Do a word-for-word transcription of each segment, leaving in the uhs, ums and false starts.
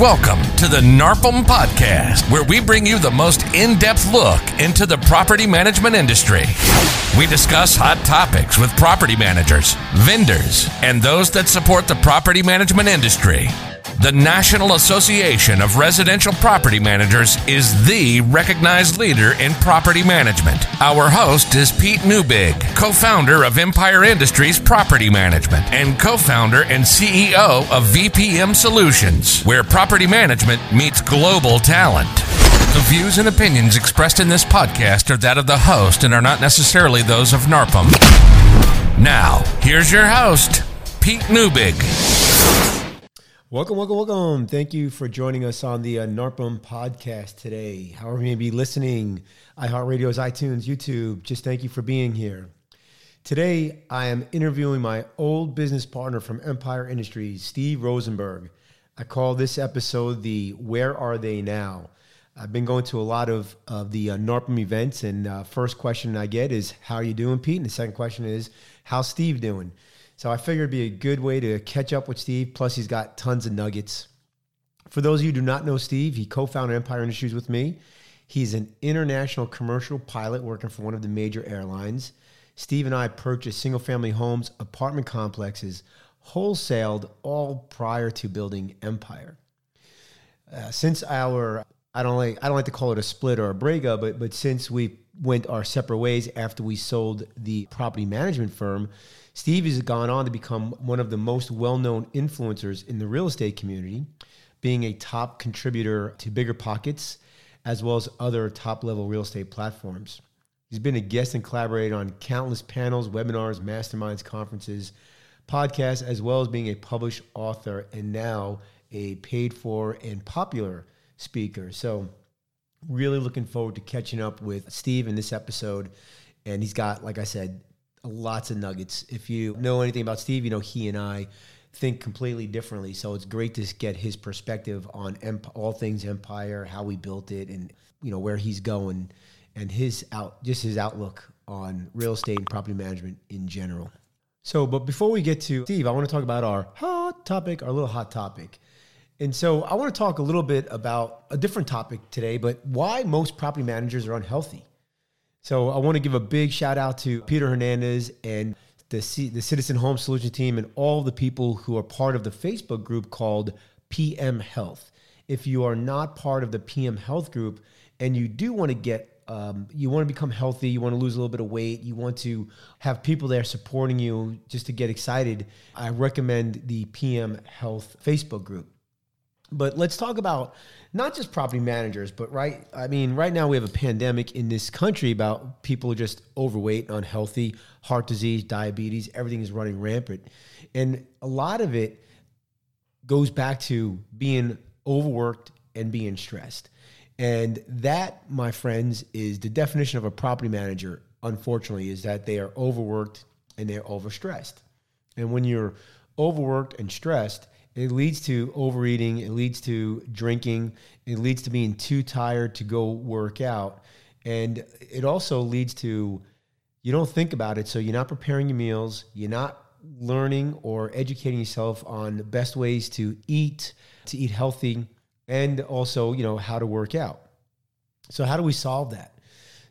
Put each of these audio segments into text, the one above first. Welcome to the NARPM Podcast, where we bring you the most in-depth look into the property management industry. We discuss hot topics with property managers, vendors, and those that support the property management industry. The National Association of Residential Property Managers is the recognized leader in property management. Our host is Pete Newbig, co-founder of Empire Industries Property Management and co-founder and C E O of V P M Solutions, where property management meets global talent. The views and opinions expressed in this podcast are that of the host and are not necessarily those of NARPM. Now, here's your host, Pete Newbig. Welcome, welcome, welcome. Thank you for joining us on the uh, NARPM Podcast today. However you may be listening, iHeartRadio's iTunes, YouTube, just thank you for being here. Today, I am interviewing my old business partner from Empire Industries, Steve Rosenberg. I call this episode the Where Are They Now? I've been going to a lot of, of the uh, NARPM events, and uh, first question I get is, how are you doing, Pete? And the second question is, how's Steve doing? So I figured it'd be a good way to catch up with Steve. Plus, he's got tons of nuggets. For those of you who do not know Steve, he co-founded Empire Industries with me. He's an international commercial pilot working for one of the major airlines. Steve and I purchased single-family homes, apartment complexes, wholesaled, all prior to building Empire. Uh, since our, I don't like, I don't like to call it a split or a breakup, but but since we went our separate ways after we sold the property management firm, Steve has gone on to become one of the most well-known influencers in the real estate community, being a top contributor to BiggerPockets, as well as other top-level real estate platforms. He's been a guest and collaborated on countless panels, webinars, masterminds, conferences, podcasts, as well as being a published author and now a paid-for and popular speaker. So really looking forward to catching up with Steve in this episode. And he's got, like I said, lots of nuggets. If you know anything about Steve, you know he and I think completely differently. So it's great to get his perspective on emp- all things Empire, how we built it, and you know where he's going, and his out just his outlook on real estate and property management in general. So, but before we get to Steve, I want to talk about our hot topic, our little hot topic. And so I want to talk a little bit about a different topic today, but why most property managers are unhealthy. So I want to give a big shout out to Peter Hernandez and the C- the Citizen Home Solution team and all the people who are part of the Facebook group called P M Health. If you are not part of the P M Health group and you do want to get, um, you want to become healthy, you want to lose a little bit of weight, you want to have people there supporting you just to get excited, I recommend the P M Health Facebook group. But let's talk about not just property managers, but right, I mean, right now we have a pandemic in this country about people just overweight, unhealthy, heart disease, diabetes, everything is running rampant. And a lot of it goes back to being overworked and being stressed. And that, my friends, is the definition of a property manager, unfortunately, is that they are overworked and they're overstressed. And when you're overworked and stressed, it leads to overeating, it leads to drinking, it leads to being too tired to go work out. And it also leads to, you don't think about it, so you're not preparing your meals, you're not learning or educating yourself on the best ways to eat, to eat healthy, and also, you know, how to work out. So how do we solve that?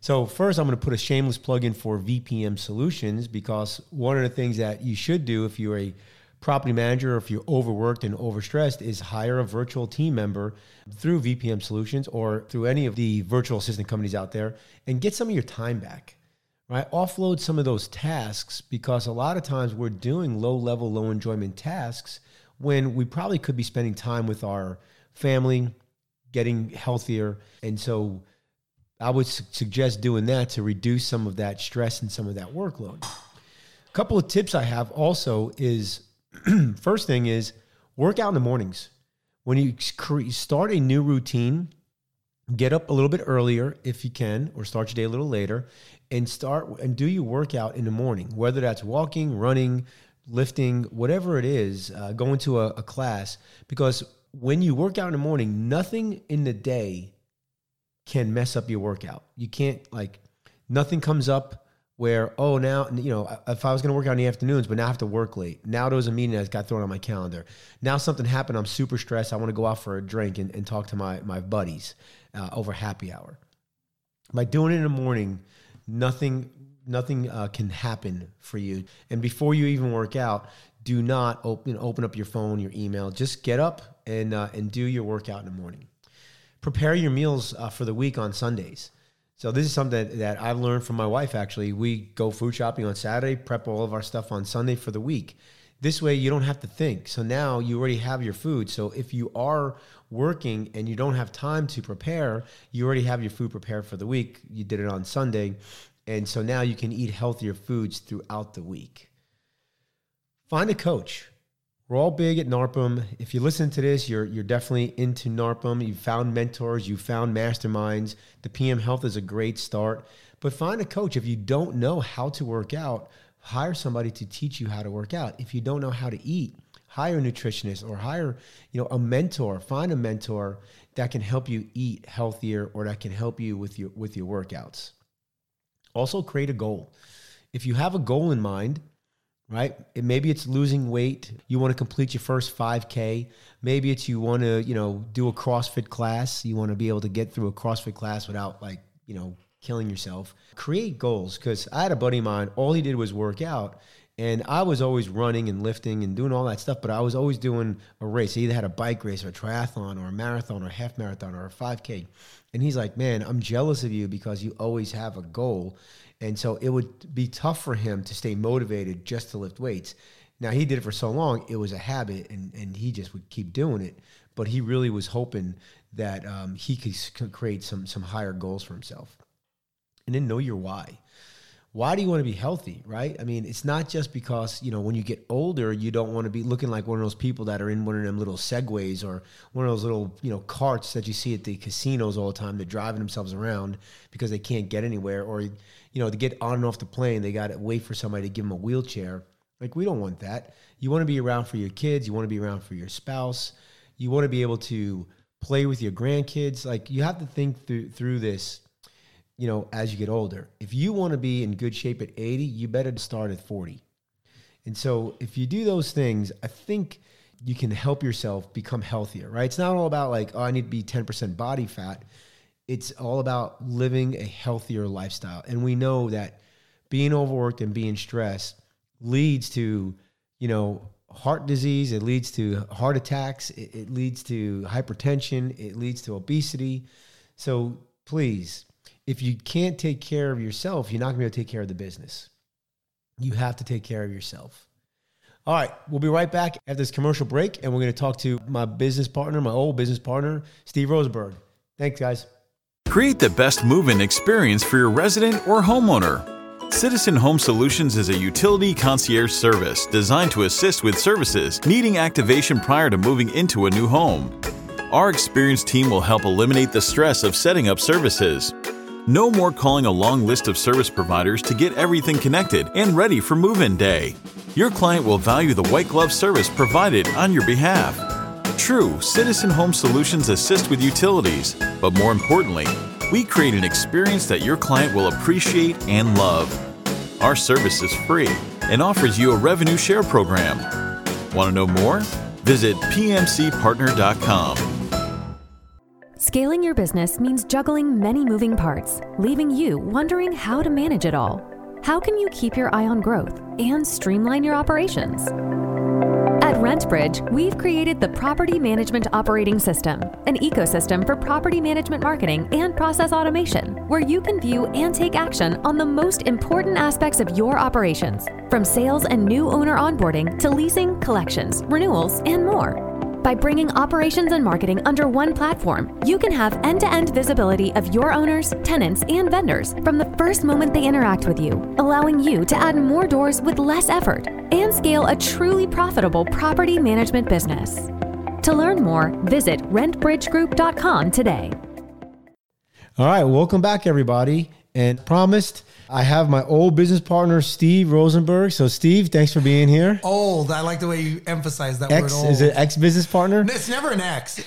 So first, I'm going to put a shameless plug in for V P M Solutions, because one of the things that you should do if you're a property manager, or if you're overworked and overstressed, is hire a virtual team member through V P M Solutions or through any of the virtual assistant companies out there and get some of your time back, right? Offload some of those tasks, because a lot of times we're doing low level, low enjoyment tasks when we probably could be spending time with our family, getting healthier. And so I would su- suggest doing that to reduce some of that stress and some of that workload. A couple of tips I have also is, first thing is work out in the mornings. When you cre- start a new routine, get up a little bit earlier if you can, or start your day a little later, and start and do your workout in the morning, whether that's walking, running, lifting, whatever it is, uh, going to a, a class. Because when you work out in the morning, nothing in the day can mess up your workout. You can't, like, nothing comes up where, oh, now, you know, if I was going to work out in the afternoons, but now I have to work late. Now there was a meeting that got thrown on my calendar. Now something happened. I'm super stressed. I want to go out for a drink and, and talk to my, my buddies uh, over happy hour. By doing it in the morning, nothing nothing uh, can happen for you. And before you even work out, do not open, you know, open up your phone, your email. Just get up and, uh, and do your workout in the morning. Prepare your meals uh, for the week on Sundays. So this is something that, that I've learned from my wife, actually. We go food shopping on Saturday, prep all of our stuff on Sunday for the week. This way, you don't have to think. So now you already have your food. So if you are working and you don't have time to prepare, you already have your food prepared for the week. You did it on Sunday. And so now you can eat healthier foods throughout the week. Find a coach. We're all big at NARPM. If you listen to this, you're you're definitely into NARPM. You found mentors, you found masterminds. The P M Health is a great start. But find a coach. If you don't know how to work out, hire somebody to teach you how to work out. If you don't know how to eat, hire a nutritionist or hire, you know, a mentor. Find a mentor that can help you eat healthier or that can help you with your with your workouts. Also, create a goal. If you have a goal in mind, right? Maybe it's losing weight. You want to complete your first five K. Maybe it's you want to, you know, do a CrossFit class. You want to be able to get through a CrossFit class without, like, you know, killing yourself. Create goals. Because I had a buddy of mine, all he did was work out. And I was always running and lifting and doing all that stuff, but I was always doing a race. I either had a bike race or a triathlon or a marathon or a half marathon or a five K. And he's like, man, I'm jealous of you because you always have a goal. And so it would be tough for him to stay motivated just to lift weights. Now, he did it for so long, it was a habit, and, and he just would keep doing it. But he really was hoping that um, he could create some some higher goals for himself. And then know your why. Why do you want to be healthy, right? I mean, it's not just because, you know, when you get older, you don't want to be looking like one of those people that are in one of them little Segways or one of those little, you know, carts that you see at the casinos all the time. They're driving themselves around because they can't get anywhere, or, you know, to get on and off the plane, they got to wait for somebody to give them a wheelchair. Like, we don't want that. You want to be around for your kids. You want to be around for your spouse. You want to be able to play with your grandkids. Like, you have to think through, through this, you know, as you get older. If you want to be in good shape at eighty, you better start at forty. And so if you do those things, I think you can help yourself become healthier, right? It's not all about like, oh, I need to be ten percent body fat. It's all about living a healthier lifestyle. And we know that being overworked and being stressed leads to, you know, heart disease. It leads to heart attacks. It, it leads to hypertension. It leads to obesity. So please, if you can't take care of yourself, you're not going to be able to take care of the business. You have to take care of yourself. All right, we'll be right back after this commercial break, and we're going to talk to my business partner, my old business partner, Steve Rosenberg. Thanks, guys. Create the best move-in experience for your resident or homeowner. Citizen Home Solutions is a utility concierge service designed to assist with services needing activation prior to moving into a new home. Our experienced team will help eliminate the stress of setting up services. No more calling a long list of service providers to get everything connected and ready for move-in day. Your client will value the white glove service provided on your behalf. True, Citizen Home Solutions assist with utilities, but more importantly, we create an experience that your client will appreciate and love. Our service is free and offers you a revenue share program. Want to know more? Visit p m c partner dot com. Scaling your business means juggling many moving parts, leaving you wondering how to manage it all. How can you keep your eye on growth and streamline your operations? At RentBridge, we've created the Property Management Operating System, an ecosystem for property management marketing and process automation, where you can view and take action on the most important aspects of your operations, from sales and new owner onboarding to leasing, collections, renewals, and more. By bringing operations and marketing under one platform, you can have end-to-end visibility of your owners, tenants, and vendors from the first moment they interact with you, allowing you to add more doors with less effort and scale a truly profitable property management business. To learn more, visit rent bridge group dot com today. All right, welcome back, everybody. And promised, I have my old business partner, Steve Rosenberg. So, Steve, thanks for being here. Old. I like the way you emphasize that ex, word old. Is it ex-business partner? It's never an ex.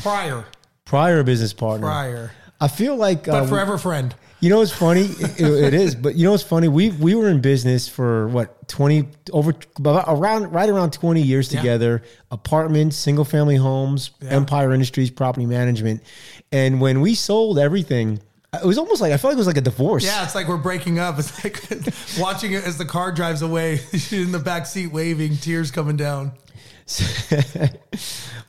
Prior. Prior business partner. Prior. I feel like... But uh, forever friend. You know what's funny? It, it is, but you know what's funny? We we were in business for what twenty over around right around twenty years together. Yeah. Apartments, single family homes, yeah. Empire Industries, property management, and when we sold everything. It was almost like, I felt like it was like a divorce. Yeah, it's like we're breaking up. It's like watching it as the car drives away in the back seat waving, tears coming down.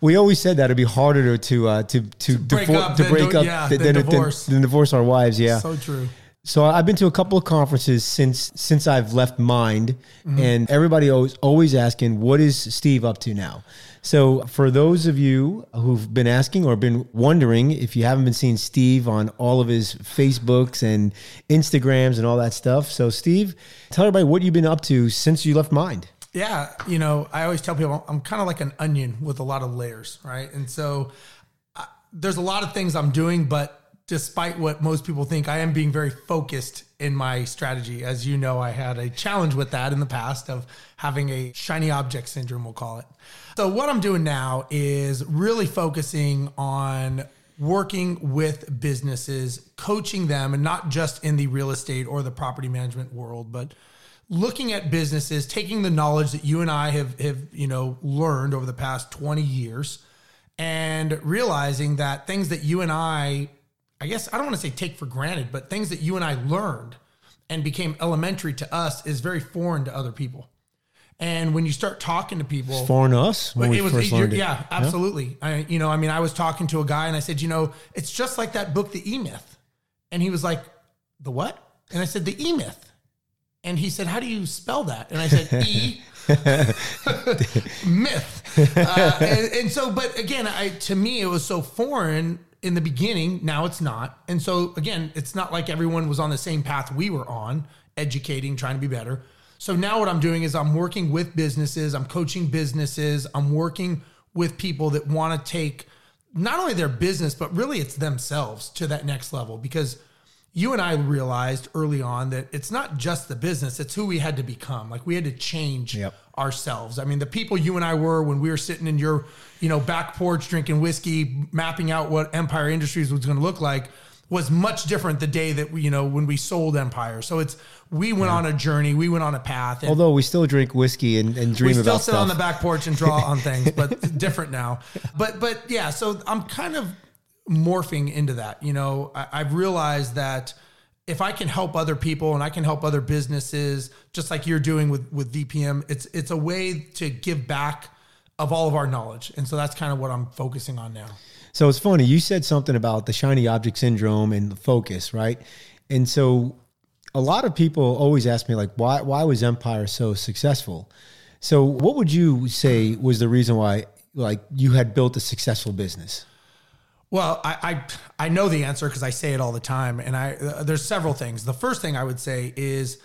We always said that it'd be harder to uh, to, to, to break defo- up, to then, break up yeah, than, than, divorce. Than, than divorce our wives. Yeah. So true. So I've been to a couple of conferences since since I've left Mind, mm-hmm. and everybody always always asking, what is Steve up to now? So for those of you who've been asking or been wondering, if you haven't been seeing Steve on all of his Facebooks and Instagrams and all that stuff. So Steve, tell everybody what you've been up to since you left Mind. Yeah. You know, I always tell people I'm kind of like an onion with a lot of layers, right? And so uh, there's a lot of things I'm doing, but despite what most people think, I am being very focused in my strategy. As you know, I had a challenge with that in the past of having a shiny object syndrome, we'll call it. So what I'm doing now is really focusing on working with businesses, coaching them, and not just in the real estate or the property management world, but looking at businesses, taking the knowledge that you and I have, have you know, learned over the past twenty years and realizing that things that you and I I guess I don't want to say take for granted, but things that you and I learned and became elementary to us is very foreign to other people. And when you start talking to people, it's foreign to us. When it was, first learned it. Yeah, absolutely. Yeah. I, you know, I mean, I was talking to a guy and I said, you know, it's just like that book, The E-Myth. And he was like, the what? And I said, The E-Myth. And he said, how do you spell that? And I said, E myth. Uh, and, and so, but again, I, to me, it was so foreign in the beginning, now it's not. And so again, it's not like everyone was on the same path we were on, educating, trying to be better. So now what I'm doing is I'm working with businesses, I'm coaching businesses, I'm working with people that want to take not only their business, but really it's themselves to that next level. Because you and I realized early on that it's not just the business, it's who we had to become. Like we had to change yep. ourselves. I mean, the people you and I were when we were sitting in your, you know, back porch drinking whiskey, mapping out what Empire Industries was going to look like was much different the day that we, you know, when we sold Empire. So it's, we went yeah. on a journey, we went on a path. And although we still drink whiskey and, and dream about stuff. We still sit stuff. on the back porch and draw on things, but different now. But, but yeah, so I'm kind of morphing into that. You know, I, I've realized that if I can help other people and I can help other businesses, just like you're doing with, with V P M, it's, it's a way to give back of all of our knowledge. And so that's kind of what I'm focusing on now. So it's funny. You said something about the shiny object syndrome and the focus, right? And so a lot of people always ask me like, why, why was Empire so successful? So what would you say was the reason why like you had built a successful business? Well, I, I I know the answer because I say it all the time. And I uh, there's several things. The first thing I would say is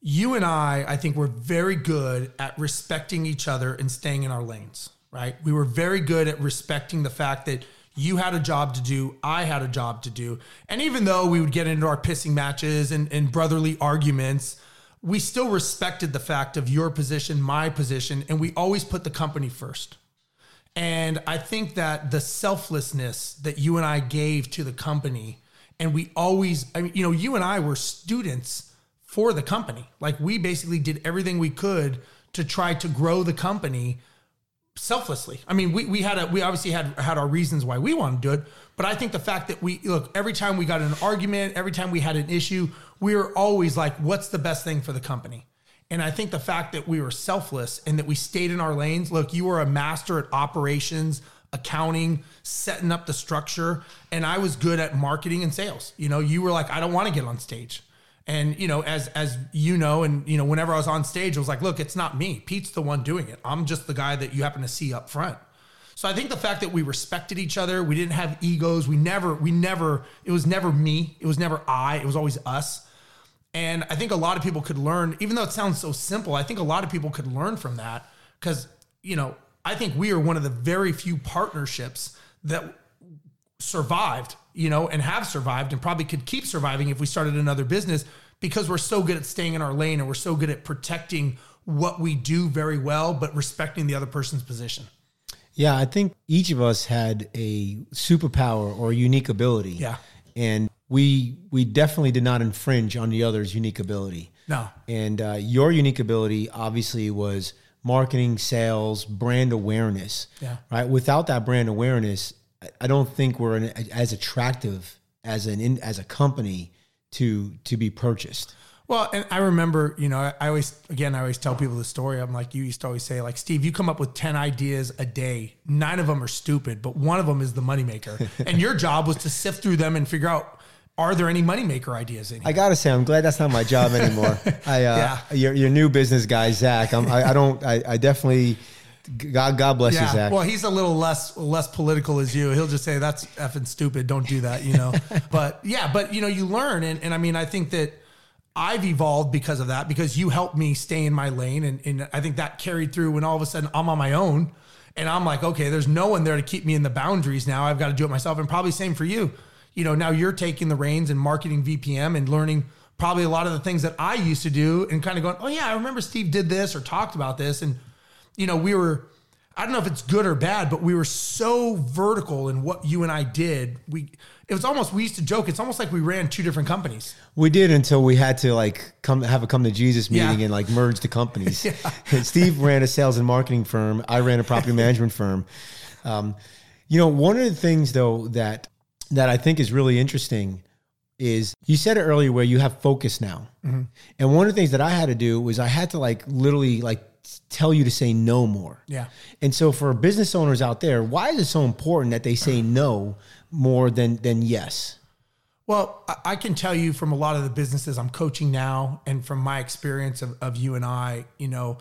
you and I, I think we're very good at respecting each other and staying in our lanes, right? We were very good at respecting the fact that you had a job to do, I had a job to do. And even though we would get into our pissing matches and, and brotherly arguments, we still respected the fact of your position, my position, and we always put the company first. And I think that the selflessness that you and I gave to the company, and we always, I mean, you know, you and I were students for the company. Like we basically did everything we could to try to grow the company selflessly. I mean, we we had a, we obviously had had our reasons why we wanted to do it, but I think the fact that we look every time we got in an argument, every time we had an issue, we were always like, what's the best thing for the company? And I think the fact that we were selfless and that we stayed in our lanes, look, you were a master at operations, accounting, setting up the structure. And I was good at marketing and sales. You know, you were like, I don't want to get on stage. And, you know, as, as you know, and, you know, whenever I was on stage, I was like, look, it's not me. Pete's the one doing it. I'm just the guy that you happen to see up front. So I think the fact that we respected each other, we didn't have egos. We never, we never, it was never me. It was never I, it was always us. And I think a lot of people could learn, even though it sounds so simple, I think a lot of people could learn from that because, you know, I think we are one of the very few partnerships that survived, you know, and have survived and probably could keep surviving if we started another business because we're so good at staying in our lane and we're so good at protecting what we do very well, but respecting the other person's position. Yeah, I think each of us had a superpower or a unique ability. Yeah. And we we definitely did not infringe on the other's unique ability. No. And uh, your unique ability obviously was marketing, sales, brand awareness. Yeah. Right. Without that brand awareness, I don't think we're an, as attractive as an in, as a company to to be purchased. Well, and I remember, you know, I always, again, I always tell people the story. I'm like, you used to always say, like, Steve, you come up with ten ideas a day. Nine of them are stupid, but one of them is the moneymaker. And your job was to sift through them and figure out, are there any moneymaker ideas anymore? I got to say, I'm glad that's not my job anymore. I, uh, yeah. your, your new business guy, Zach, I'm, I, I don't, I, I definitely... God, God bless yeah. you, Zach. Well, he's a little less less political as you. He'll just say, that's effing stupid. Don't do that, you know. But, yeah, but, you know, you learn. And, and I mean, I think that I've evolved because of that, because you helped me stay in my lane. And, and I think that carried through when all of a sudden I'm on my own. And I'm like, okay, there's no one there to keep me in the boundaries now. I've got to do it myself. And probably same for you. You know, now you're taking the reins and marketing V P M and learning probably a lot of the things that I used to do and kind of going, oh, yeah, I remember Steve did this or talked about this. And you know, we were, I don't know if it's good or bad, but we were so vertical in what you and I did. We, it was almost, we used to joke, it's almost like we ran two different companies. We did until we had to like come have a come to Jesus meeting yeah. and like merge the companies. yeah. Steve ran a sales and marketing firm. I ran a property management firm. Um, you know, one of the things though, that, that I think is really interesting is you said it earlier where you have focus now. Mm-hmm. And one of the things that I had to do was I had to like literally like tell you to say no more. Yeah. And so for business owners out there, why is it so important that they say no more than, than yes? Well, I can tell you from a lot of the businesses I'm coaching now and from my experience of, of you and I, you know,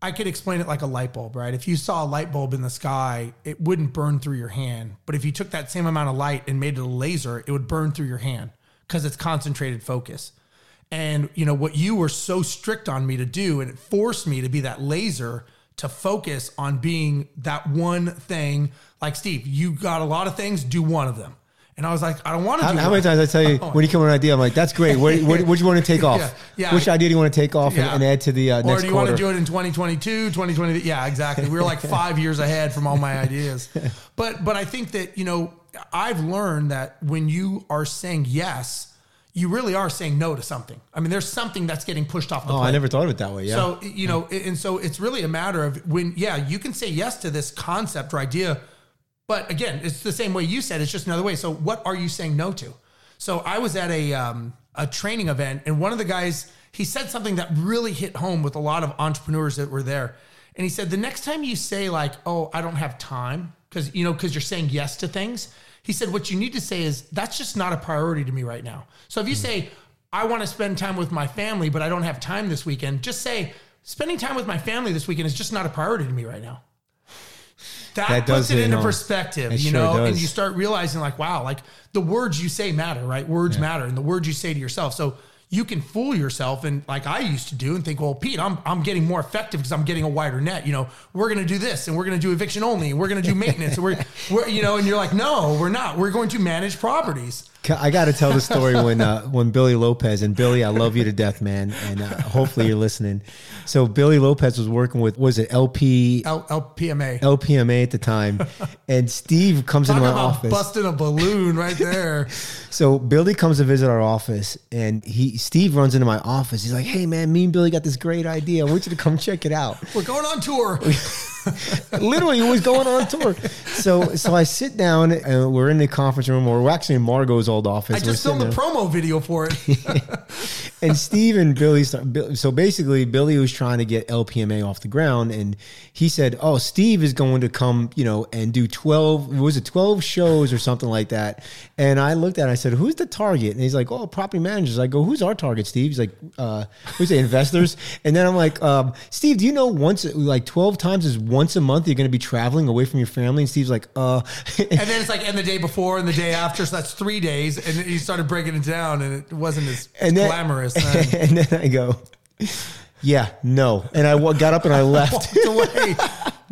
I could explain it like a light bulb, right? If you saw a light bulb in the sky, it wouldn't burn through your hand. But if you took that same amount of light and made it a laser, it would burn through your hand because it's concentrated focus. And, you know, what you were so strict on me to do, and it forced me to be that laser to focus on being that one thing. Like, Steve, you got a lot of things, do one of them. And I was like, I don't want to do that. How many times I tell you, when you come with an idea, I'm like, that's great. What, what, what do you want to take off? Yeah, yeah. Which idea do you want to take off yeah. and, and add to the uh, next quarter? Or do you quarter? want to do it in twenty twenty-two, twenty twenty? Yeah, exactly. We were like five years ahead from all my ideas. But, but I think that, you know, I've learned that when you are saying yes, you really are saying no to something. I mean, there's something that's getting pushed off the plate. Oh, I never thought of it that way, yeah. So, you know, and so it's really a matter of when, yeah, you can say yes to this concept or idea, but again, it's the same way you said, it's just another way. So what are you saying no to? So I was at a um, a training event, and one of the guys, he said something that really hit home with a lot of entrepreneurs that were there. And he said, the next time you say like, oh, I don't have time, because, you know, because you're saying yes to things, he said, what you need to say is, that's just not a priority to me right now. So if you say, I want to spend time with my family, but I don't have time this weekend, just say, spending time with my family this weekend is just not a priority to me right now. That, that puts it into on. perspective, it you sure know, does. And you start realizing like, wow, like the words you say matter, right? Words yeah. matter, and the words you say to yourself. So you can fool yourself, and like I used to do, and think, well, Pete, I'm I'm getting more effective because I'm getting a wider net. You know, we're going to do this, and we're going to do eviction only, and we're going to do maintenance, and we're, we're, you know, and you're like, no, we're not. We're going to manage properties. I got to tell the story when uh, when Billy Lopez, and Billy, I love you to death, man, and uh, hopefully you're listening. So Billy Lopez was working with, was it L P? L- LPMA. L P M A at the time, and Steve comes Talk into my about office. Busting a balloon right there. So Billy comes to visit our office, and he. Steve runs into my office. He's like, hey, man, me and Billy got this great idea. I want you to come check it out. We're going on tour. Literally, it was going on tour. So so I sit down, and we're in the conference room, or we're actually in Margot's old office. I just filmed the promo video for it. And Steve and Billy, start, so basically, Billy was trying to get L P M A off the ground, and he said, oh, Steve is going to come, you know, and do twelve, was it twelve shows or something like that? And I looked at it, and I said, who's the target? And he's like, oh, property managers. I go, who's our target, Steve? He's like, uh, who's the investors? And then I'm like, um, Steve, do you know once, like twelve times is once a month you're going to be traveling away from your family? And Steve's like, uh. And then it's like, and the day before and the day after, so that's three days. And he started breaking it down, and it wasn't as and then, glamorous. Then. And then I go, yeah, no. And I got up and I left. I walked away.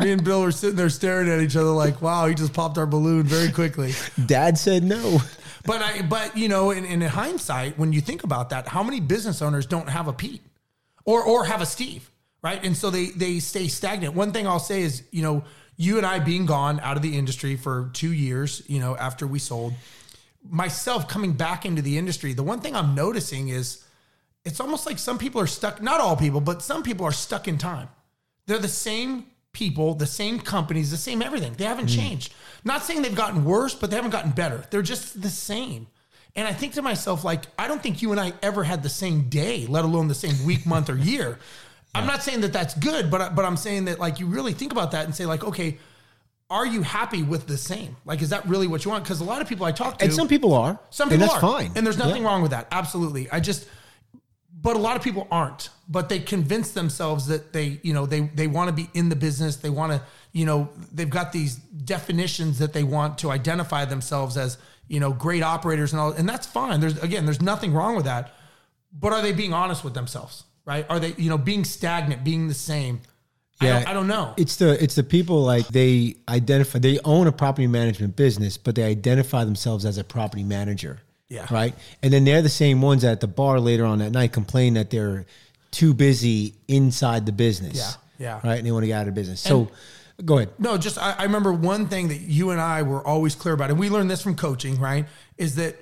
Me and Bill were sitting there staring at each other like, wow, he just popped our balloon very quickly. Dad said no. But, I, but you know, in, in hindsight, when you think about that, how many business owners don't have a Pete or or have a Steve? Right. And so they, they stay stagnant. One thing I'll say is, you know, you and I being gone out of the industry for two years, you know, after we sold, myself coming back into the industry, the one thing I'm noticing is it's almost like some people are stuck, not all people, but some people are stuck in time. They're the same people, the same companies, the same everything. They haven't mm. changed. Not saying they've gotten worse, but they haven't gotten better. They're just the same. And I think to myself, like, I don't think you and I ever had the same day, let alone the same week, month, or year. Yeah. I'm not saying that that's good, but, but I'm saying that, like, you really think about that and say, like, okay, are you happy with the same? Like, is that really what you want? Because a lot of people I talk to. And some people are. Some people are. And that's fine. And there's nothing yeah. wrong with that. Absolutely. I just, but a lot of people aren't. But they convince themselves that they, you know, they they want to be in the business. They want to, you know, they've got these definitions that they want to identify themselves as, you know, great operators and all. And that's fine. There's, again, there's nothing wrong with that. But are they being honest with themselves, right? Are they, you know, being stagnant, being the same? Yeah, I don't, I don't know. It's the it's the people, like, they identify, they own a property management business, but they identify themselves as a property manager. Yeah. Right. And then they're the same ones that at the bar later on that night complain that they're too busy inside the business. Yeah. Yeah. Right. And they want to get out of business. And so go ahead. No, just I, I remember one thing that you and I were always clear about, and we learned this from coaching, right? Is that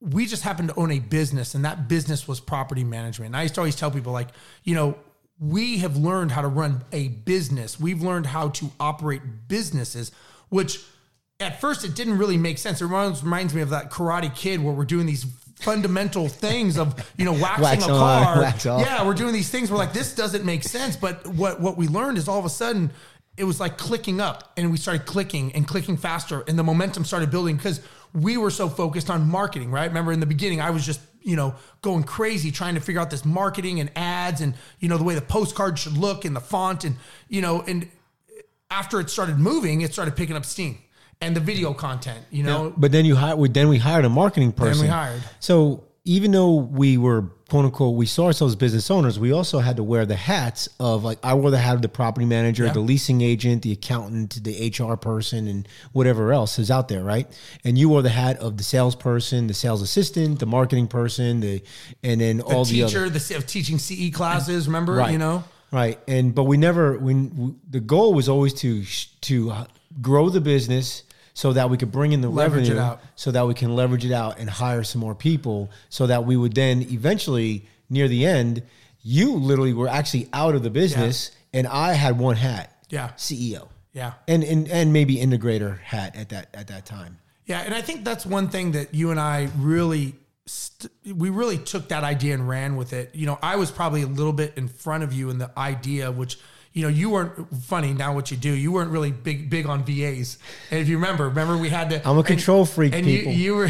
we just happened to own a business, and that business was property management. And I used to always tell people, like, you know, we have learned how to run a business. We've learned how to operate businesses, which at first it didn't really make sense. It reminds, reminds me of that Karate Kid where we're doing these fundamental things of, you know, waxing wax a car. On, wax yeah, off. We're doing these things. We're like, this doesn't make sense. But what, what we learned is all of a sudden it was like clicking up, and we started clicking and clicking faster, and the momentum started building because we were so focused on marketing, right? Remember in the beginning, I was just, you know, going crazy, trying to figure out this marketing and ads and, you know, the way the postcard should look and the font and, you know, and after it started moving, it started picking up steam and the video content, you know. Yeah, but then you hired, then we hired a marketing person. Then we hired. So even though we were, quote unquote, we saw ourselves as business owners, we also had to wear the hats of, like, I wore the hat of the property manager, yeah. the leasing agent, the accountant, the H R person, and whatever else is out there, right? And you wore the hat of the salesperson, the sales assistant, the marketing person, the and then the all teacher, the teacher, the of teaching C E classes. Remember, right. you know, right? And but we never. When the goal was always to to grow the business, so that we could bring in the leverage revenue, it out. so that we can leverage it out and hire some more people, so that we would then eventually, near the end, you literally were actually out of the business, yeah. and I had one hat, yeah, C E O, yeah, and and and maybe integrator hat at that at that time. Yeah, and I think that's one thing that you and I really st- we really took that idea and ran with it. You know, I was probably a little bit in front of you in the idea, which. You know, you weren't funny. Now what you do, you weren't really big, big on V As. And if you remember, remember we had to. I'm a control and, freak. And people. You, you were.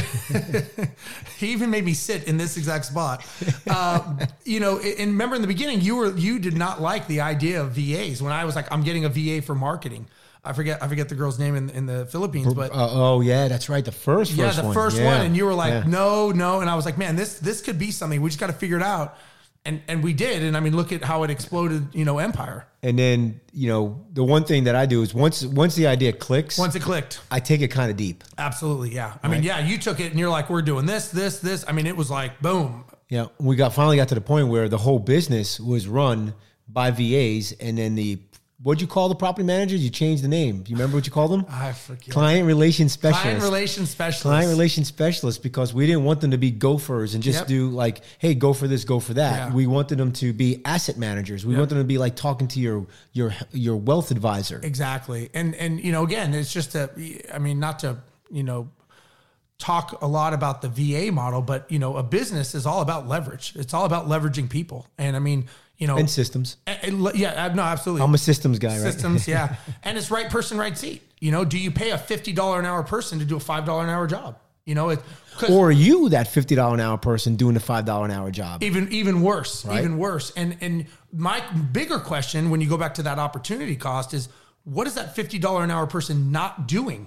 He even made me sit in this exact spot. Uh, you know, and remember in the beginning, you were you did not like the idea of V As. When I was like, I'm getting a V A for marketing. I forget, I forget the girl's name in, in the Philippines, but uh, oh yeah, that's right, the first, yeah, first the one. first yeah. one. And you were like, yeah. no, no, and I was like, man, this this could be something. We just got to figure it out. And and we did. And I mean, look at how it exploded, you know, empire. And then, you know, the one thing that I do is once once the idea clicks. Once it clicked. I take it kind of deep. Absolutely. Yeah. I right. mean, yeah, you took it and you're like, we're doing this, this, this. I mean, it was like, boom. Yeah. We got finally got to the point where the whole business was run by V As. And then the, what'd you call the property managers? You changed the name. Do you remember what you called them? I forget. Client relations specialist. Client relations specialist. Client relations specialist, because we didn't want them to be gophers and just yep. do like, hey, go for this, go for that. Yeah. We wanted them to be asset managers. We yep. wanted them to be like talking to your your your wealth advisor. Exactly. And and you know, again, it's just a, I mean, not to, you know, talk a lot about the V A model, but you know, a business is all about leverage. It's all about leveraging people. And I mean, you know, and systems. And, and, yeah, no, absolutely. I'm a systems guy, systems, right? Systems, yeah. And it's right person, right seat. You know, do you pay a fifty dollars an hour person to do a five dollars an hour job? You know, it, or you that fifty dollars an hour person doing a five dollars an hour job. Even even worse, right? even worse. And and my bigger question when you go back to that opportunity cost is, what is that fifty dollars an hour person not doing?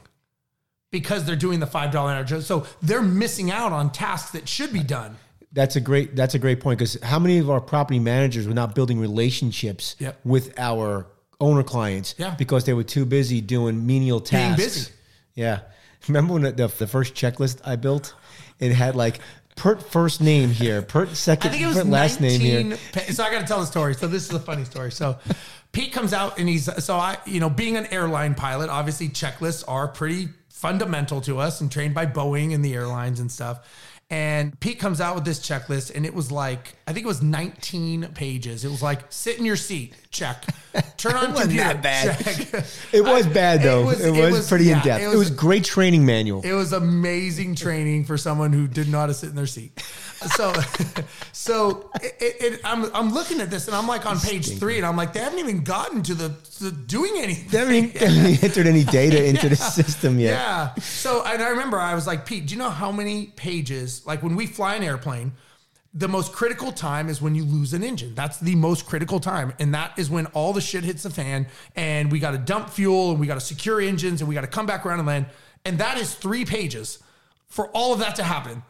Because they're doing the five dollars an hour job. So they're missing out on tasks that should be done. That's a great. That's a great point, because how many of our property managers were not building relationships yep. with our owner clients yeah. because they were too busy doing menial tasks. Being busy. Yeah, remember when the, the, the first checklist I built? It had like pert first name here, pert second, I think it was pert last name here. Pa- so I got to tell a story. So this is a funny story. So Pete comes out and he's so I you know being an airline pilot, obviously checklists are pretty fundamental to us and trained by Boeing and the airlines and stuff. And Pete comes out with this checklist, and it was like, I think it was nineteen pages. It was like, sit in your seat, check. Turn on your computer, bad. Check. It was I, bad, though. It was, it was, it was pretty yeah, in-depth. It was, it was great training manual. It was amazing training for someone who did not sit in their seat. So so it, it, I'm I'm looking at this, and I'm like on page three, and I'm like, they haven't even gotten to the to doing anything. They haven't, they haven't entered any data into yeah. the system yet. Yeah. So and I remember I was like, Pete, do you know how many pages? Like when we fly an airplane, the most critical time is when you lose an engine. That's the most critical time. And that is when all the shit hits the fan and we got to dump fuel and we got to secure engines and we got to come back around and land. And that is three pages for all of that to happen.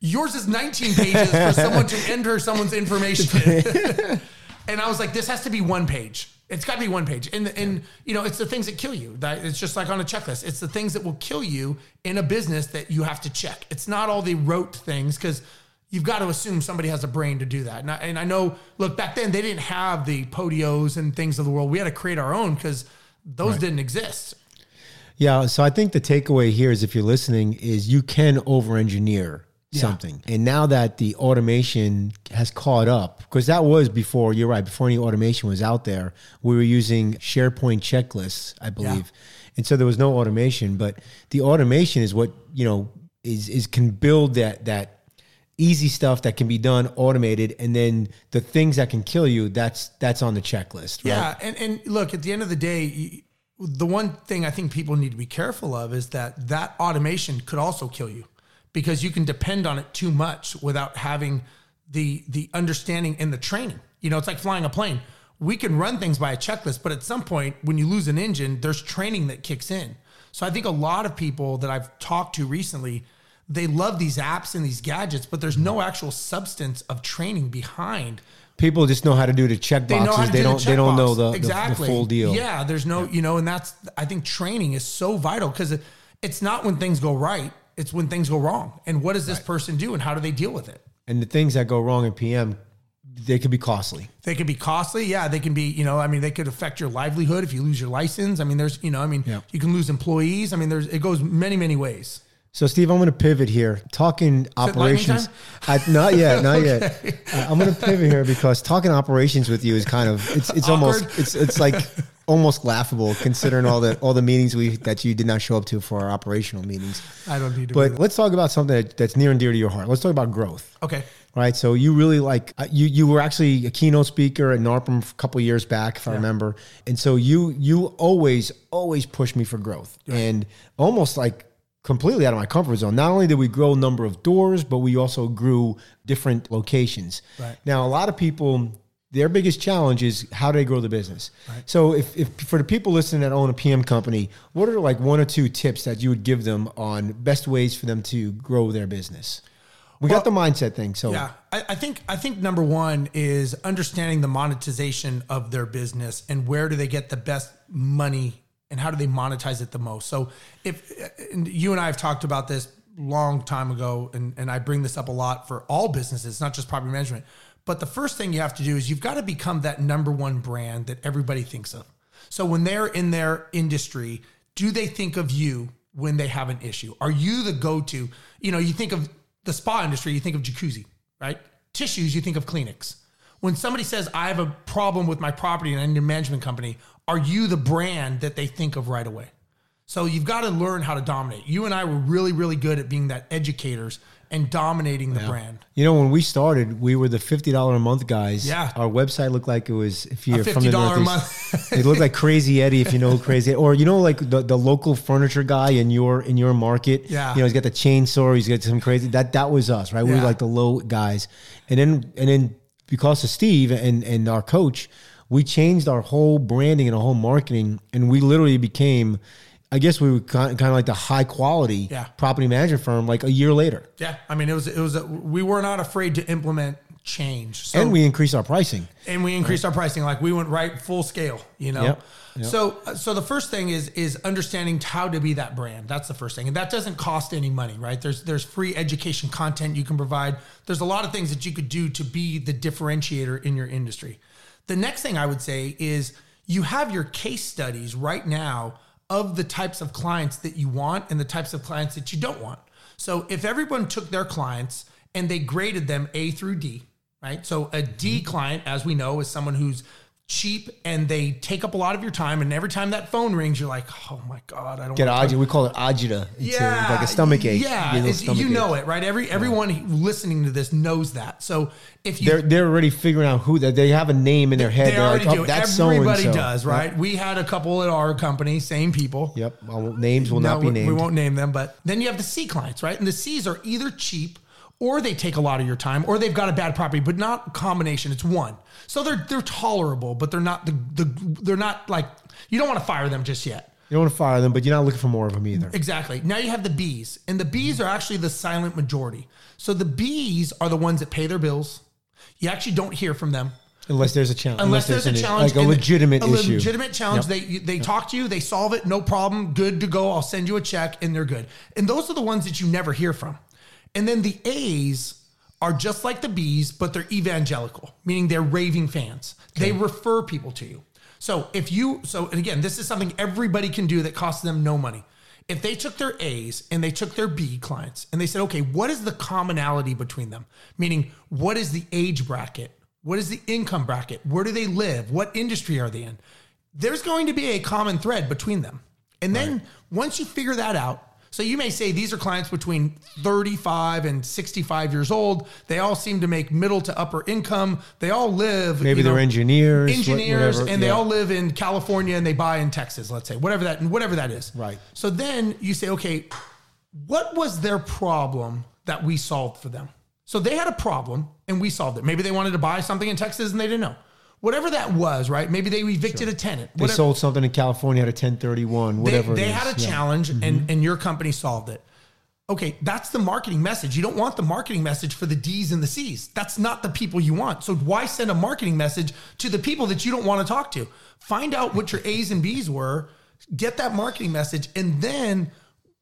Yours is nineteen pages for someone to enter someone's information. And I was like, this has to be one page. It's got to be one page. And, and yeah. you know, it's the things that kill you. That it's just like on a checklist. It's the things that will kill you in a business that you have to check. It's not all the rote things, because you've got to assume somebody has a brain to do that. And I, and I know, look, back then they didn't have the Podios and things of the world. We had to create our own because those right. didn't exist. Yeah. So I think the takeaway here is, if you're listening, is you can over-engineer something. Yeah. And now that the automation has caught up, because that was before, you're right, before any automation was out there, we were using SharePoint checklists, I believe. Yeah. And so there was no automation, but the automation is what, you know, is, is can build that, that easy stuff that can be done automated. And then the things that can kill you, that's, that's on the checklist. Right? Yeah. And, and look, at the end of the day, the one thing I think people need to be careful of is that that automation could also kill you, because you can depend on it too much without having the the understanding and the training. You know, it's like flying a plane. We can run things by a checklist, but at some point when you lose an engine, there's training that kicks in. So I think a lot of people that I've talked to recently, they love these apps and these gadgets, but there's no actual substance of training behind. People just know how to do the check boxes. They, they do don't. The check they don't know the, exactly. the, the full deal. Yeah, there's no, you know, and that's, I think training is so vital, because it, it's not when things go right. It's when things go wrong. And what does this right. person do, and how do they deal with it? And the things that go wrong in P M, they could be costly. They could be costly. Yeah. They can be, you know, I mean, they could affect your livelihood if you lose your license. I mean, there's, you know, I mean, yeah. you can lose employees. I mean, there's, it goes many, many ways. So Steve, I'm going to pivot here. Talking Is operations. I, not yet, not okay. yet. Uh, I'm going to pivot here, because talking operations with you is kind of, it's, it's almost, it's, it's like almost laughable, considering all the, all the meetings we, that you did not show up to for our operational meetings. I don't need to. But let's talk about something that, that's near and dear to your heart. Let's talk about growth. Okay. Right. So you really like, uh, you, you were actually a keynote speaker at NARPM a couple of years back, if yeah. I remember. And so you, you always, always pushed me for growth, right. and almost like, completely out of my comfort zone. Not only did we grow number of doors, but we also grew different locations. Right. Now, a lot of people, their biggest challenge is how do they grow the business? Right. So if, if for the people listening that own a P M company, what are like one or two tips that you would give them on best ways for them to grow their business? We well, got the mindset thing. So yeah, I, I think, I think number one is understanding the monetization of their business, and where do they get the best money, and how do they monetize it the most? So if and you and I have talked about this long time ago, and, and I bring this up a lot for all businesses, not just property management, but the first thing you have to do is you've got to become that number one brand that everybody thinks of. So when they're in their industry, do they think of you when they have an issue? Are you the go-to? You know, you think of the spa industry, you think of Jacuzzi, right? Tissues, you think of Kleenex. When somebody says, I have a problem with my property and I need a management company, are you the brand that they think of right away? So you've got to learn how to dominate. You and I were really, really good at being that educators and dominating the yeah. brand. You know, when we started, we were the fifty dollars a month guys. Yeah. Our website looked like it was, if you're from the Northeast, a month. It looked like Crazy Eddie, if you know who Crazy Eddie, or you know, like the, the local furniture guy in your in your market. Yeah. You know, he's got the chainsaw, he's got some crazy, that that was us, right? Yeah. We were like the low guys. And then, and then because of Steve and, and our coach, we changed our whole branding and our whole marketing, and we literally became, I guess we were kind of like the high quality yeah. property management firm like a year later. Yeah. I mean, it was, it was, a, we were not afraid to implement change. So, and we increased our pricing. And we increased right. our pricing. Like we went right full scale, you know? Yep. Yep. So, so the first thing is, is understanding how to be that brand. That's the first thing. And that doesn't cost any money, right? There's, there's free education content you can provide. There's a lot of things that you could do to be the differentiator in your industry. The next thing I would say is you have your case studies right now of the types of clients that you want and the types of clients that you don't want. So if everyone took their clients and they graded them A through D, right? So a D mm-hmm. client, as we know, is someone who's cheap and they take up a lot of your time, and every time that phone rings you're like, oh my god, I don't get agita. We call it agita. It's yeah, a, like a stomach ache. Yeah, you, stomach you know ache. It right every everyone yeah. listening to this knows that. So if you they're, they're already figuring out who that they have a name in their head. They they're already like, oh, do. That's everybody so-and-so. Does right yep. We had a couple at our company, same people. Yep. Well, names will no, not be named. We won't name them. But then you have the C clients, right? And the C's are either cheap or they take a lot of your time, or they've got a bad property, but not a combination. It's one. So they're they're tolerable, but they're not the, the they're not like, you don't want to fire them just yet. You don't want to fire them, but you're not looking for more of them either. Exactly. Now you have the B's, and the B's are actually the silent majority. So the B's are the ones that pay their bills. You actually don't hear from them. Unless there's a challenge. Unless, Unless there's, there's a challenge. Like a legitimate the, issue. A legitimate challenge. Yep. They they yep. talk to you. They solve it. No problem. Good to go. I'll send you a check, and they're good. And those are the ones that you never hear from. And then the A's are just like the B's, but they're evangelical, meaning they're raving fans. Okay. They refer people to you. So if you, so, and again, this is something everybody can do that costs them no money. If they took their A's and they took their B clients and they said, okay, what is the commonality between them? Meaning, what is the age bracket? What is the income bracket? Where do they live? What industry are they in? There's going to be a common thread between them. And then right. once you figure that out, so you may say these are clients between thirty-five and sixty-five years old. They all seem to make middle to upper income. They all live. Maybe you know, they're engineers. Engineers, whatever, and yeah. they all live in California and they buy in Texas, let's say, whatever that, whatever that is. Right. So then you say, okay, what was their problem that we solved for them? So they had a problem and we solved it. Maybe they wanted to buy something in Texas and they didn't know. Whatever that was, right? Maybe they evicted sure. a tenant. Whatever. They sold something in California at a ten thirty-one, whatever They, they it is. had a yeah. challenge, mm-hmm. and, and your company solved it. Okay, that's the marketing message. You don't want the marketing message for the D's and the C's. That's not the people you want. So why send a marketing message to the people that you don't want to talk to? Find out what your A's and B's were, get that marketing message, and then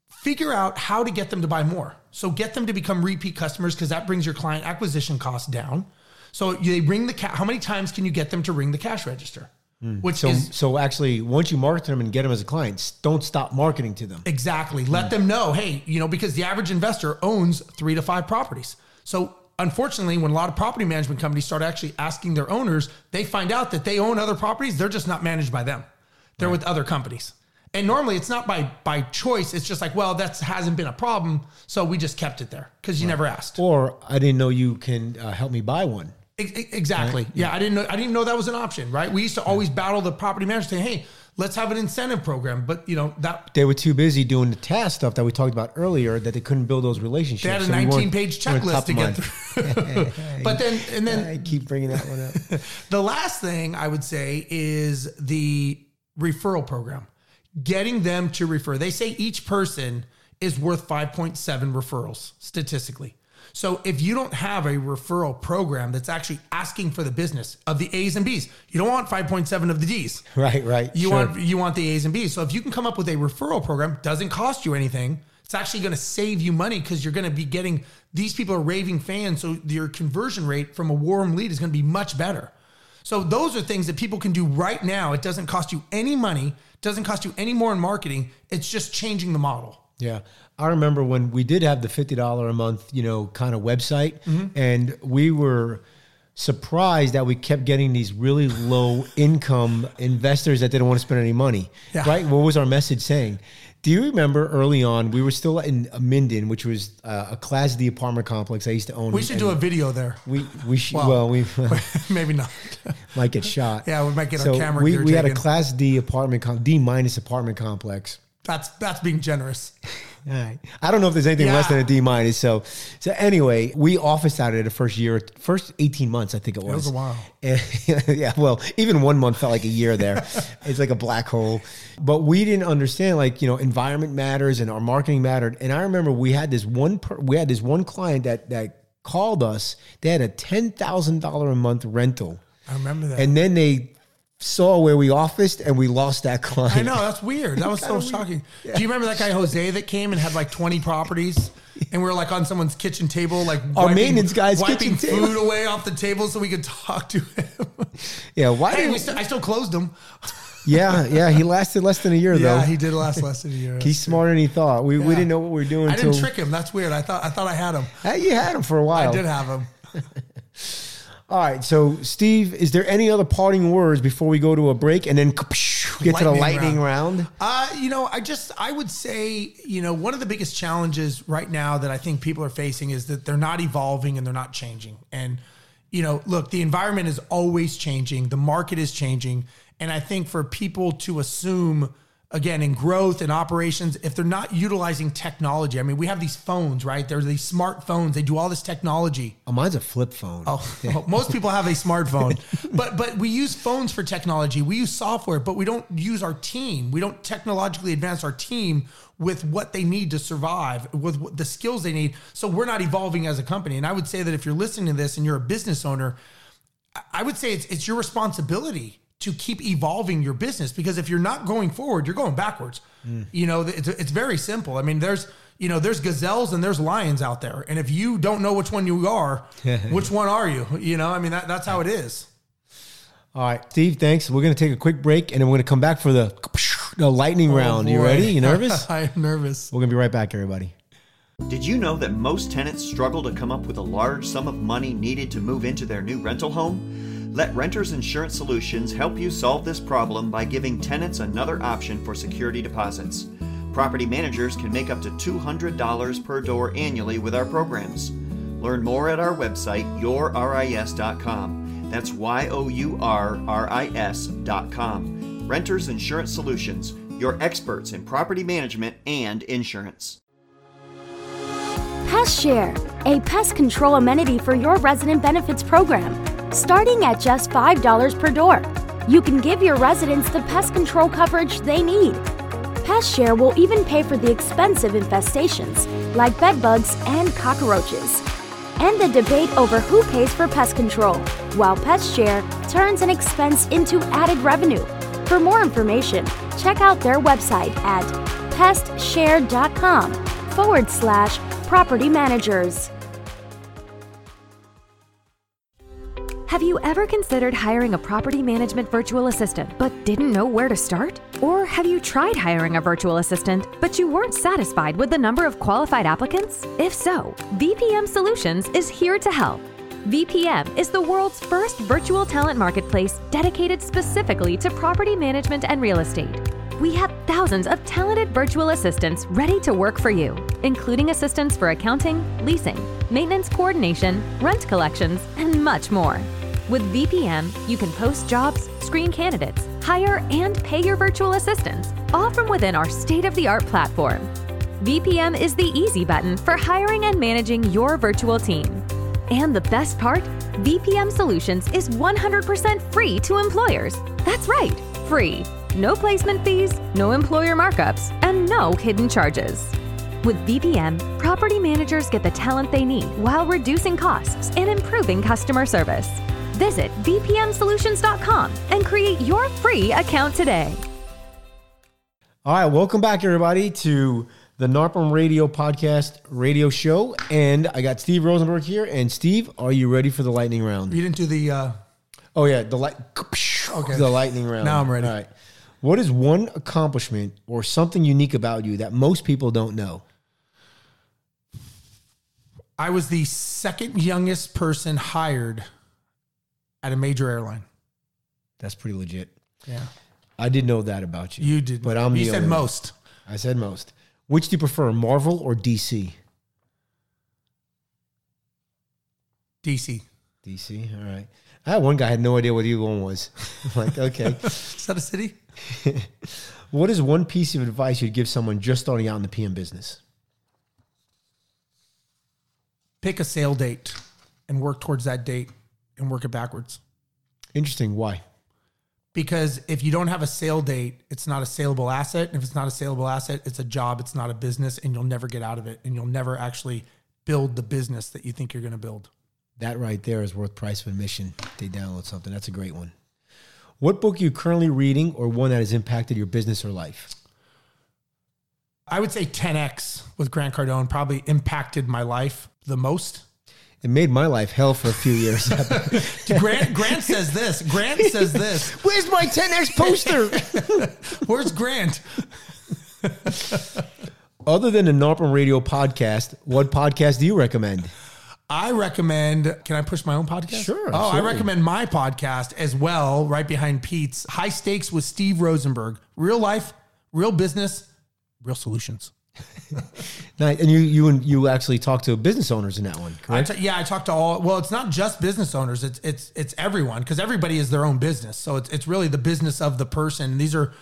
figure out how to get them to buy more. So get them to become repeat customers, because that brings your client acquisition costs down. So they ring the ca- how many times can you get them to ring the cash register? Mm. Which so, is so actually once you market them and get them as a client, don't stop marketing to them. Exactly. Let mm. them know, hey, you know, because the average investor owns three to five properties. So unfortunately, when a lot of property management companies start actually asking their owners, they find out that they own other properties. They're just not managed by them. They're right. with other companies. And normally it's not by by choice. It's just like, well, that hasn't been a problem, so we just kept it there because you right. never asked. Or I didn't know you can uh, help me buy one. Exactly. Right? Yeah. yeah, I didn't know. I didn't know that was an option, right? We used to always yeah. battle the property manager, saying, "Hey, let's have an incentive program." But you know that they were too busy doing the task stuff that we talked about earlier that they couldn't build those relationships. They had a so nineteen-page checklist to get through. But then, and then I keep bringing that one up. The last thing I would say is the referral program, getting them to refer. They say each person is worth five point seven referrals statistically. So if you don't have a referral program that's actually asking for the business of the A's and B's, you don't want five point seven of the D's. Right, right. You sure. want you want the A's and B's. So if you can come up with a referral program, doesn't cost you anything. It's actually going to save you money because you're going to be getting, these people are raving fans, so your conversion rate from a warm lead is going to be much better. So those are things that people can do right now. It doesn't cost you any money, doesn't cost you any more in marketing. It's just changing the model. Yeah. I remember when we did have the fifty dollars a month, you know, kind of website, mm-hmm. and we were surprised that we kept getting these really low income investors that didn't want to spend any money. Yeah. Right? What was our message saying? Do you remember early on, we were still in Minden, which was uh, a Class D apartment complex I used to own. We should do a video there. We we should, well, well we maybe not. Might get shot. Yeah, we might get so our camera. We, we had a Class D apartment, com- D minus apartment complex. That's that's being generous. All right. I don't know if there's anything yeah. less than a D minus. So, so anyway, we officed out of the first year, first eighteen months, I think it was. It was a while. And, yeah. Well, even one month felt like a year there. It's like a black hole. But we didn't understand, like, you know, environment matters and our marketing mattered. And I remember we had this one, per, we had this one client that that called us. They had a ten thousand dollars a month rental. I remember that. And then they saw where we officed and we lost that client. I know, that's weird. That was so weird. Shocking. Yeah. Do you remember that guy Jose that came and had like twenty properties, and we were like on someone's kitchen table, like our wiping, maintenance guy's wiping kitchen food table. away off the table so we could talk to him. Yeah, why? Hey, did we st- I still closed him. Yeah, yeah. He lasted less than a year, yeah, though. Yeah, he did last less than a year. He's smarter than he thought. We yeah. we didn't know what we were doing. I didn't trick him. That's weird. I thought I thought I had him. Hey, you had him for a while. I did have him. All right. So, Steve, is there any other parting words before we go to a break and then get lightning to the lightning round? round? Uh, you know, I just, I would say, you know, one of the biggest challenges right now that I think people are facing is that they're not evolving and they're not changing. And, you know, look, the environment is always changing. The market is changing. And I think for people to assume, again, in growth and operations, if they're not utilizing technology, I mean, we have these phones, right? There's these smartphones. They do all this technology. Oh, mine's a flip phone. Oh, well, most people have a smartphone, but but we use phones for technology. We use software, but we don't use our team. We don't technologically advance our team with what they need to survive, with the skills they need. So we're not evolving as a company. And I would say that if you're listening to this and you're a business owner, I would say it's it's your responsibility to keep evolving your business, because if you're not going forward, you're going backwards. Mm. You know, it's, it's very simple. I mean, there's, you know, there's gazelles and there's lions out there. And if you don't know which one you are, which one are you? You know, I mean, that, that's how it is. All right, Steve, thanks. We're going to take a quick break and then we're going to come back for the, the lightning oh, round. Boy. You ready? You nervous? I am nervous. We're going to be right back, everybody. Did you know that most tenants struggle to come up with a large sum of money needed to move into their new rental home? Let Renters Insurance Solutions help you solve this problem by giving tenants another option for security deposits. Property managers can make up to two hundred dollars per door annually with our programs. Learn more at our website, your r i s dot com. That's Y O U R R I S dot com. Renters Insurance Solutions, your experts in property management and insurance. PestShare, a pest control amenity for your resident benefits program. Starting at just five dollars per door, you can give your residents the pest control coverage they need. PestShare will even pay for the expensive infestations like bed bugs and cockroaches. End the debate over who pays for pest control, while PestShare turns an expense into added revenue. For more information, check out their website at pestshare.com forward slash property managers. Have you ever considered hiring a property management virtual assistant but didn't know where to start? Or have you tried hiring a virtual assistant but you weren't satisfied with the number of qualified applicants? If so, V P M Solutions is here to help. V P M is the world's first virtual talent marketplace dedicated specifically to property management and real estate. We have thousands of talented virtual assistants ready to work for you, including assistants for accounting, leasing, maintenance coordination, rent collections, and much more. With V P M, you can post jobs, screen candidates, hire and pay your virtual assistants, all from within our state-of-the-art platform. V P M is the easy button for hiring and managing your virtual team. And the best part, V P M Solutions is one hundred percent free to employers. That's right, free. No placement fees, no employer markups, and no hidden charges. With V P M, property managers get the talent they need while reducing costs and improving customer service. Visit v p m solutions dot com and create your free account today. All right, welcome back, everybody, to the N A R P M Radio Podcast Radio Show. And I got Steve Rosenberg here. And Steve, are you ready for the lightning round? You didn't do the... Uh... Oh, yeah, the, light... okay. the lightning round. Now I'm ready. All right. What is one accomplishment or something unique about you that most people don't know? I was the second youngest person hired at a major airline. That's pretty legit. Yeah. I did know that about you. You did. But I'm you the said most. One. I said most. Which do you prefer, Marvel or D C? D C. D C, all right. I had one guy had no idea what either one was. I'm like, okay. Is that a city? What is one piece of advice you'd give someone just starting out in the P M business? Pick a sale date and work towards that date and work it backwards. Interesting. Why? Because if you don't have a sale date, it's not a saleable asset. And if it's not a saleable asset, it's a job. It's not a business, and you'll never get out of it. And you'll never actually build the business that you think you're going to build. That right there is worth price of admission. They download something. That's a great one. What book are you currently reading, or one that has impacted your business or life? I would say ten X with Grant Cardone probably impacted my life the most. it made my life hell for a few years. Grant, Grant says this. Grant says this. Where's my ten X poster? Where's Grant? Other than the N A R P M Radio podcast, what podcast do you recommend? I recommend, can I push my own podcast? Sure. Oh, absolutely. I recommend my podcast as well, right behind Pete's, High Stakes with Steve Rosenberg. Real life, real business, real solutions. Nice. And you you you actually talk to business owners in that one, correct? I t- yeah, I talk to all, well, it's not just business owners, it's it's it's everyone, because everybody is their own business. So it's it's really the business of the person. These are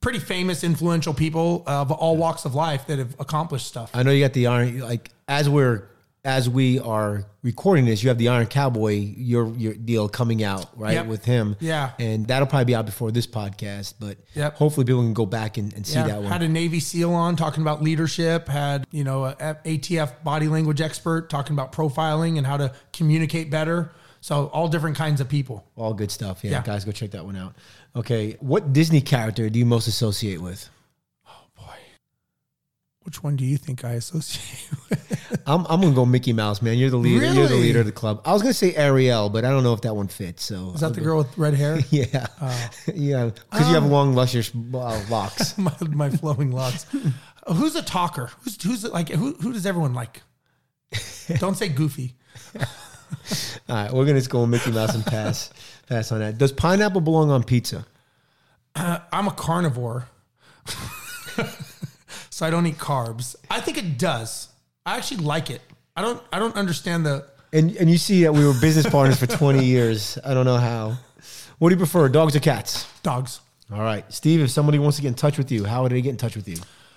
pretty famous, influential people of all walks of life that have accomplished stuff. I know you got the iron, like as we're as we are recording this, you have the Iron Cowboy, your your deal coming out, right? Yep. With him. Yeah. And that'll probably be out before this podcast, but yep. Hopefully people can go back and, and see yeah. that one. Had a Navy SEAL on talking about leadership, had, you know, a A T F body language expert talking about profiling and how to communicate better. So all different kinds of people. All good stuff. Yeah, yeah. Guys, go check that one out. Okay. What Disney character do you most associate with? Oh, boy. Which one do you think I associate with? I'm, I'm going to go Mickey Mouse, man. You're the leader. Really? You're the leader of the club. I was going to say Ariel, but I don't know if that one fits. So Is that I'll the go. girl with red hair? Yeah. Oh. Yeah. Because um, you have long, luscious uh, locks. my, my flowing locks. Who's a talker? Who's who's like who, who does everyone like? Don't say Goofy. All right, we're gonna just go Mickey Mouse and pass pass on that. Does pineapple belong on pizza? Uh, I'm a carnivore, so I don't eat carbs. I think it does. I actually like it. I don't. I don't understand the. And and you see that we were business partners for twenty years. I don't know how. What do you prefer, dogs or cats? Dogs. All right, Steve. If somebody wants to get in touch with you, how would they get in touch with you?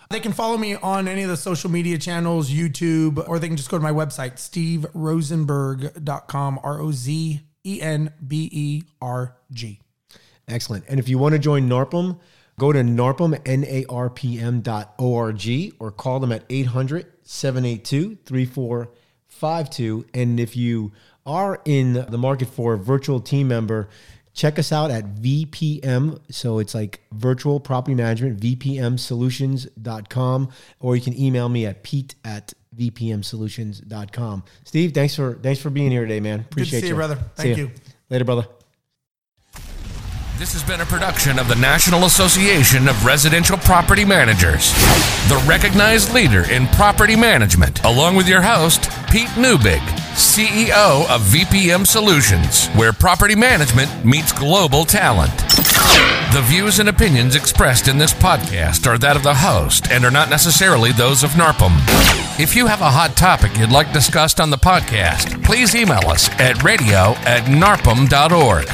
They can follow me on any of the social media channels, YouTube, or they can just go to my website, steve rosenberg dot com, R O Z E N B E R G. Excellent. And if you want to join N A R P M, go to N A R P M, N A R P M dot O R G, or call them at eight hundred, seven eight two, three four five two. And if you are in the market for a virtual team member, check us out at V P M. So it's like virtual property management, V P M solutions dot com, or you can email me at Pete at V P M solutions dot com. Steve, thanks for thanks for being here today, man. Appreciate Good to see you. you, brother. Thank you. Later, brother. This has been a production of the National Association of Residential Property Managers, the recognized leader in property management, along with your host, Pete Newbig, C E O of V P M Solutions, where property management meets global talent. The views and opinions expressed in this podcast are that of the host and are not necessarily those of N A R P M. If you have a hot topic you'd like discussed on the podcast, please email us at radio at narpm dot org.